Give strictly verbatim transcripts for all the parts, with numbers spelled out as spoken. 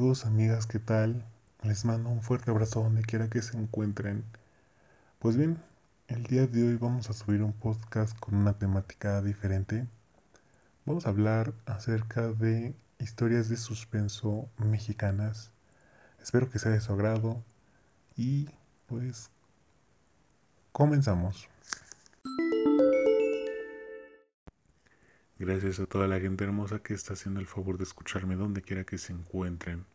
amigos, amigas, ¿qué tal? Les mando un fuerte abrazo donde quiera que se encuentren. Pues bien, el día de hoy vamos a subir un podcast con una temática diferente. Vamos a hablar acerca de historias de suspenso mexicanas. Espero que sea de su agrado y pues comenzamos. Gracias a toda la gente hermosa que está haciendo el favor de escucharme donde quiera que se encuentren.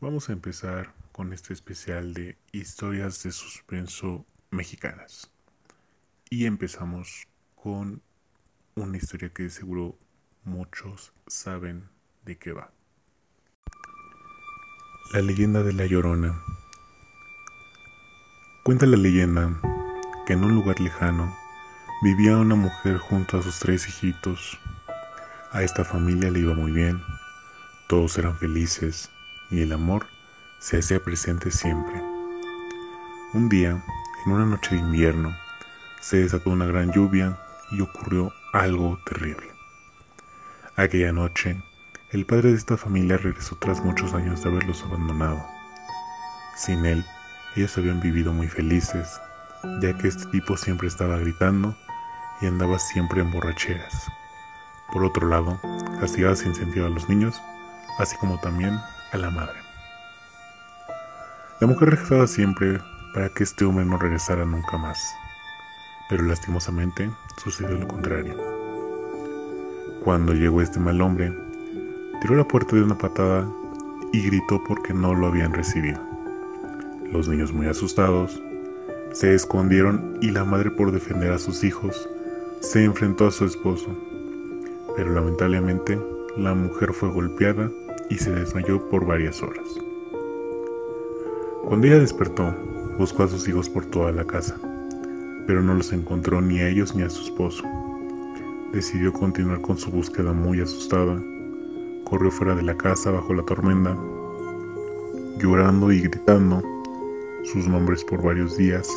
Vamos a empezar con este especial de historias de suspenso mexicanas. Y empezamos con una historia que seguro muchos saben de qué va. La leyenda de La Llorona. Cuenta la leyenda que en un lugar lejano vivía una mujer junto a sus tres hijitos. A esta familia le iba muy bien, todos eran felices y el amor se hacía presente siempre. Un día, en una noche de invierno, se desató una gran lluvia y ocurrió algo terrible. Aquella noche, el padre de esta familia regresó tras muchos años de haberlos abandonado. Sin él, ellos habían vivido muy felices, ya que este tipo siempre estaba gritando y andaba siempre en borracheras. Por otro lado, castigaba sin sentido a los niños, así como también a la madre. La mujer rezaba siempre para que este hombre no regresara nunca más, pero lastimosamente sucedió lo contrario. Cuando llegó este mal hombre, tiró la puerta de una patada y gritó porque no lo habían recibido. Los niños, muy asustados, se escondieron y la madre, por defender a sus hijos, se enfrentó a su esposo, pero lamentablemente la mujer fue golpeada y se desmayó por varias horas. Cuando ella despertó, buscó a sus hijos por toda la casa, pero no los encontró ni a ellos ni a su esposo. Decidió continuar con su búsqueda muy asustada. Corrió fuera de la casa bajo la tormenta, llorando y gritando sus nombres por varios días,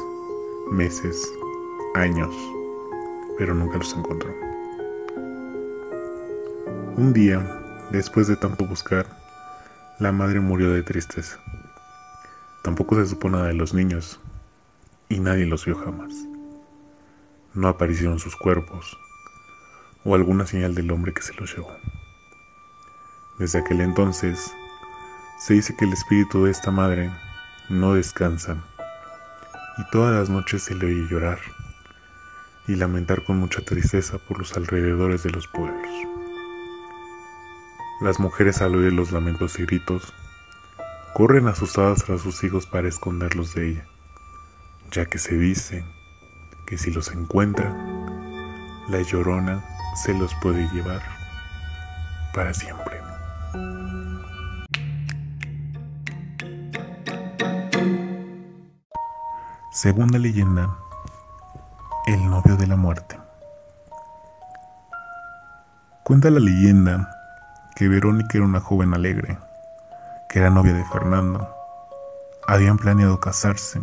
meses, años, pero nunca los encontró. Un día, después de tanto buscar, la madre murió de tristeza. Tampoco se supo nada de los niños y nadie los vio jamás. No aparecieron sus cuerpos o alguna señal del hombre que se los llevó. Desde aquel entonces, se dice que el espíritu de esta madre no descansa y todas las noches se le oye llorar y lamentar con mucha tristeza por los alrededores de los pueblos. Las mujeres, al oír los lamentos y gritos, corren asustadas tras sus hijos para esconderlos de ella, ya que se dice que si los encuentra, la Llorona se los puede llevar para siempre. Segunda leyenda, el novio de la muerte. Cuenta la leyenda que Verónica era una joven alegre, que era novia de Fernando. Habían planeado casarse,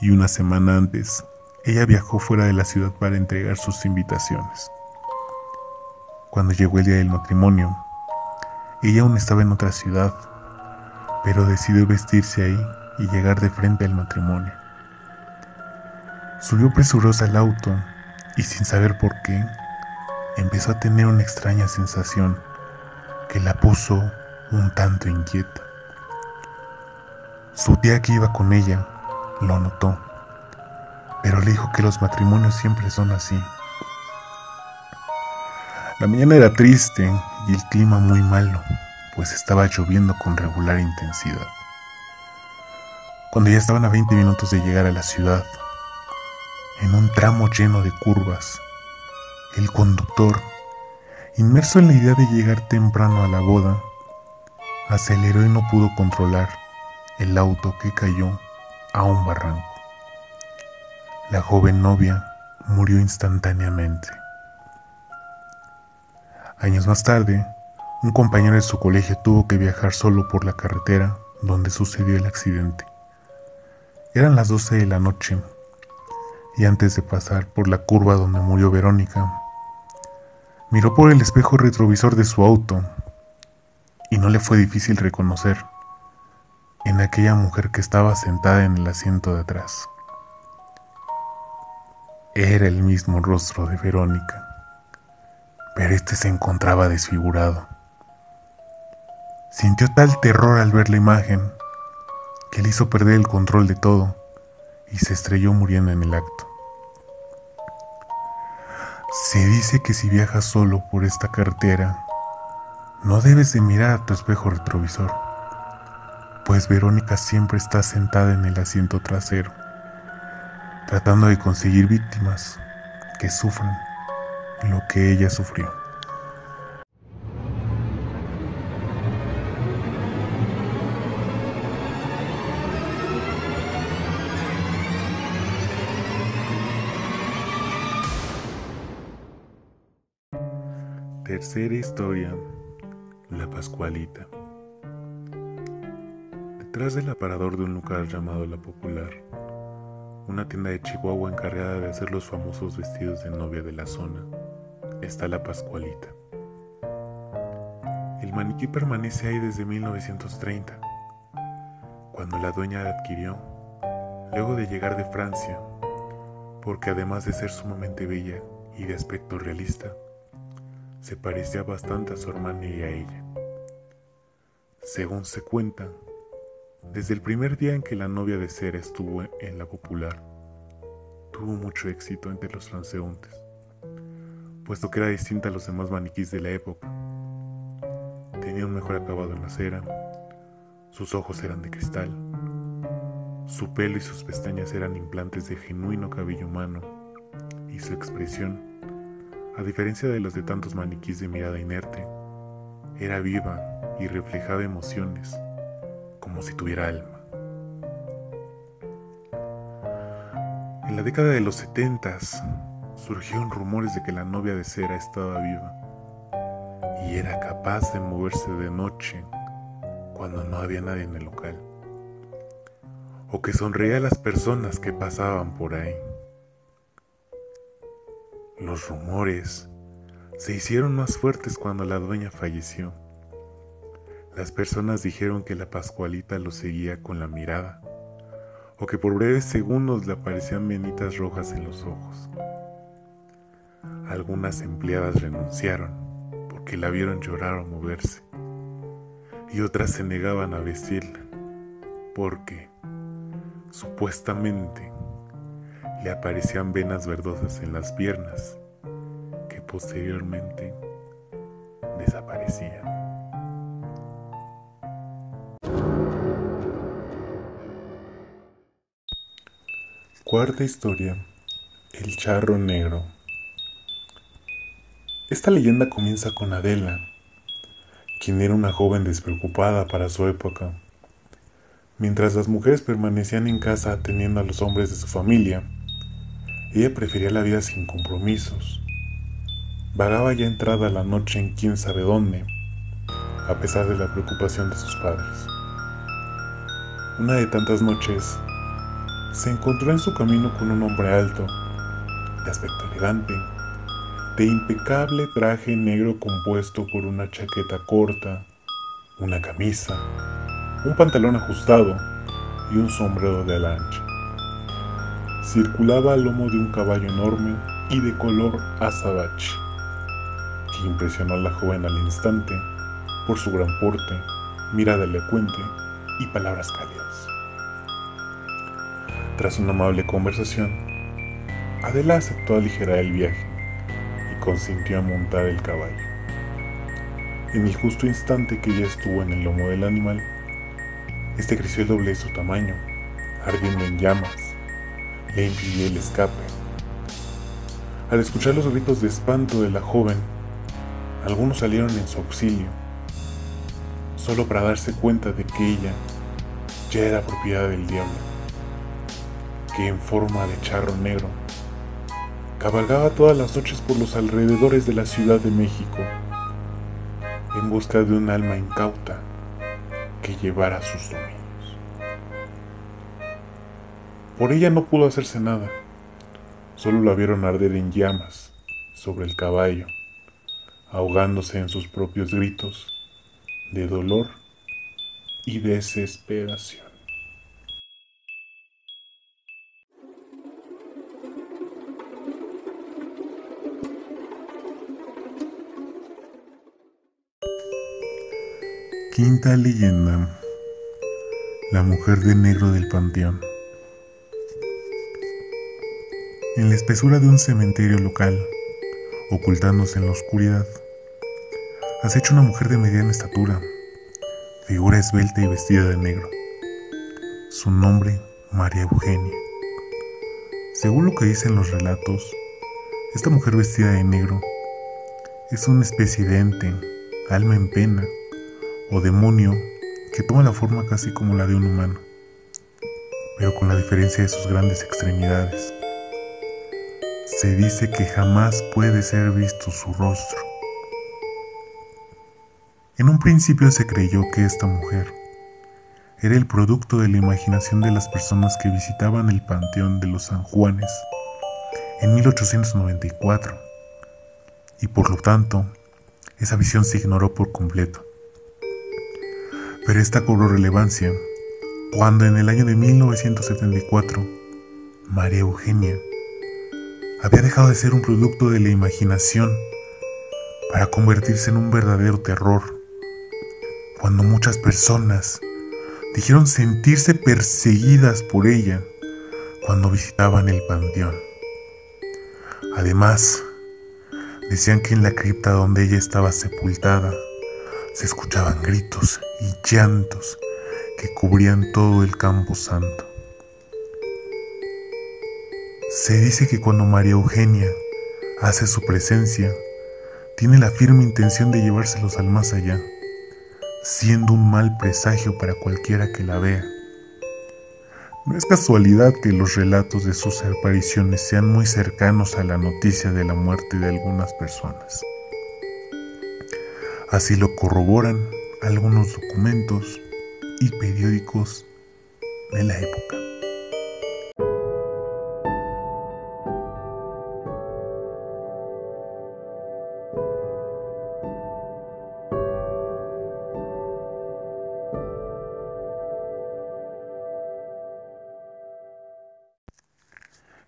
y una semana antes, ella viajó fuera de la ciudad para entregar sus invitaciones. Cuando llegó el día del matrimonio, ella aún estaba en otra ciudad, pero decidió vestirse ahí y llegar de frente al matrimonio. Subió presurosa al auto y, sin saber por qué, empezó a tener una extraña sensación que la puso un tanto inquieta. Su tía, que iba con ella, lo notó, pero le dijo que los matrimonios siempre son así. La mañana era triste y el clima muy malo, pues estaba lloviendo con regular intensidad. Cuando ya estaban a veinte minutos de llegar a la ciudad, en un tramo lleno de curvas, el conductor, inmerso en la idea de llegar temprano a la boda, aceleró y no pudo controlar el auto, que cayó a un barranco. La joven novia murió instantáneamente. Años más tarde, un compañero de su colegio tuvo que viajar solo por la carretera donde sucedió el accidente. Eran las doce de la noche. Y antes de pasar por la curva donde murió Verónica, miró por el espejo retrovisor de su auto y no le fue difícil reconocer en aquella mujer que estaba sentada en el asiento de atrás. Era el mismo rostro de Verónica, pero este se encontraba desfigurado. Sintió tal terror al ver la imagen que le hizo perder el control de todo y se estrelló muriendo en el acto. Se dice que si viajas solo por esta carretera, no debes de mirar a tu espejo retrovisor, pues Verónica siempre está sentada en el asiento trasero, tratando de conseguir víctimas que sufran lo que ella sufrió. Tercera historia, La Pascualita. Detrás del aparador de un lugar llamado La Popular, una tienda de Chihuahua encargada de hacer los famosos vestidos de novia de la zona, está La Pascualita. El maniquí permanece ahí desde mil novecientos treinta, cuando la dueña la adquirió, luego de llegar de Francia, porque además de ser sumamente bella y de aspecto realista, se parecía bastante a su hermana y a ella. Según se cuenta, desde el primer día en que la novia de cera estuvo en La Popular, tuvo mucho éxito entre los transeúntes, puesto que era distinta a los demás maniquís de la época. Tenía un mejor acabado en la cera, sus ojos eran de cristal, su pelo y sus pestañas eran implantes de genuino cabello humano, y su expresión, a diferencia de los de tantos maniquís de mirada inerte, era viva y reflejaba emociones, como si tuviera alma. En la década de los setentas, surgieron rumores de que la novia de cera estaba viva y era capaz de moverse de noche cuando no había nadie en el local, o que sonreía a las personas que pasaban por ahí. Los rumores se hicieron más fuertes cuando la dueña falleció. Las personas dijeron que la Pascualita lo seguía con la mirada, o que por breves segundos le aparecían venitas rojas en los ojos. Algunas empleadas renunciaron porque la vieron llorar o moverse, y otras se negaban a vestirla porque, supuestamente, le aparecían venas verdosas en las piernas, que posteriormente desaparecían. Cuarta historia, El Charro Negro. Esta leyenda comienza con Adela, quien era una joven despreocupada para su época. Mientras las mujeres permanecían en casa atendiendo a los hombres de su familia, ella prefería la vida sin compromisos. Vagaba ya entrada la noche en quién sabe dónde, a pesar de la preocupación de sus padres. Una de tantas noches, se encontró en su camino con un hombre alto, de aspecto elegante, de impecable traje negro compuesto por una chaqueta corta, una camisa, un pantalón ajustado y un sombrero de ala ancha. Circulaba al lomo de un caballo enorme y de color azabache, que impresionó a la joven al instante por su gran porte, mirada elocuente y palabras cálidas. Tras una amable conversación, Adela aceptó aligerar el viaje y consintió a montar el caballo. En el justo instante que ella estuvo en el lomo del animal, este creció el doble de su tamaño, ardiendo en llamas, le impidió el escape. Al escuchar los gritos de espanto de la joven, algunos salieron en su auxilio, solo para darse cuenta de que ella ya era propiedad del diablo, que en forma de charro negro cabalgaba todas las noches por los alrededores de la Ciudad de México, en busca de un alma incauta que llevara a sus dominios. Por ella no pudo hacerse nada, solo la vieron arder en llamas sobre el caballo, ahogándose en sus propios gritos de dolor y desesperación. Quinta leyenda: la mujer de negro del panteón. En la espesura de un cementerio local, ocultándose en la oscuridad, acecha una mujer de mediana estatura, figura esbelta y vestida de negro. Su nombre, María Eugenia. Según lo que dicen los relatos, esta mujer vestida de negro es una especie de ente, alma en pena o demonio que toma la forma casi como la de un humano, pero con la diferencia de sus grandes extremidades. Se dice que jamás puede ser visto su rostro. En un principio se creyó que esta mujer era el producto de la imaginación de las personas que visitaban el Panteón de los San Juanes en mil ochocientos noventa y cuatro, y por lo tanto, esa visión se ignoró por completo. Pero esta cobró relevancia cuando en el año de mil novecientos setenta y cuatro, María Eugenia había dejado de ser un producto de la imaginación para convertirse en un verdadero terror, cuando muchas personas dijeron sentirse perseguidas por ella cuando visitaban el panteón. Además, decían que en la cripta donde ella estaba sepultada se escuchaban gritos y llantos que cubrían todo el campo santo. Se dice que cuando María Eugenia hace su presencia, tiene la firme intención de llevárselos al más allá, siendo un mal presagio para cualquiera que la vea. No es casualidad que los relatos de sus apariciones sean muy cercanos a la noticia de la muerte de algunas personas. Así lo corroboran algunos documentos y periódicos de la época.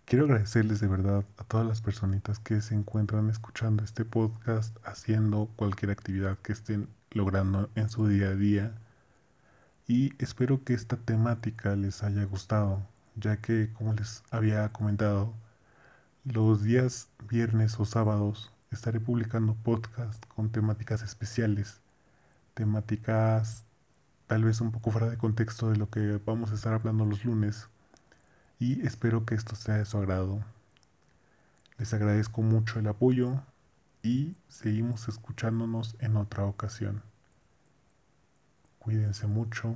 Quiero agradecerles de verdad a todas las personitas que se encuentran escuchando este podcast, haciendo cualquier actividad que estén logrando en su día a día, y espero que esta temática les haya gustado, ya que, como les había comentado, los días viernes o sábados estaré publicando podcasts con temáticas especiales, temáticas tal vez un poco fuera de contexto de lo que vamos a estar hablando los lunes. Y espero que esto sea de su agrado. Les agradezco mucho el apoyo y seguimos escuchándonos en otra ocasión. Cuídense mucho,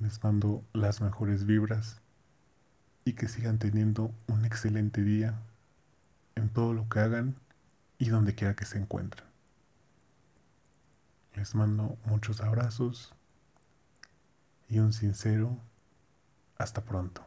les mando las mejores vibras y que sigan teniendo un excelente día en todo lo que hagan y donde quiera que se encuentren. Les mando muchos abrazos y un sincero hasta pronto.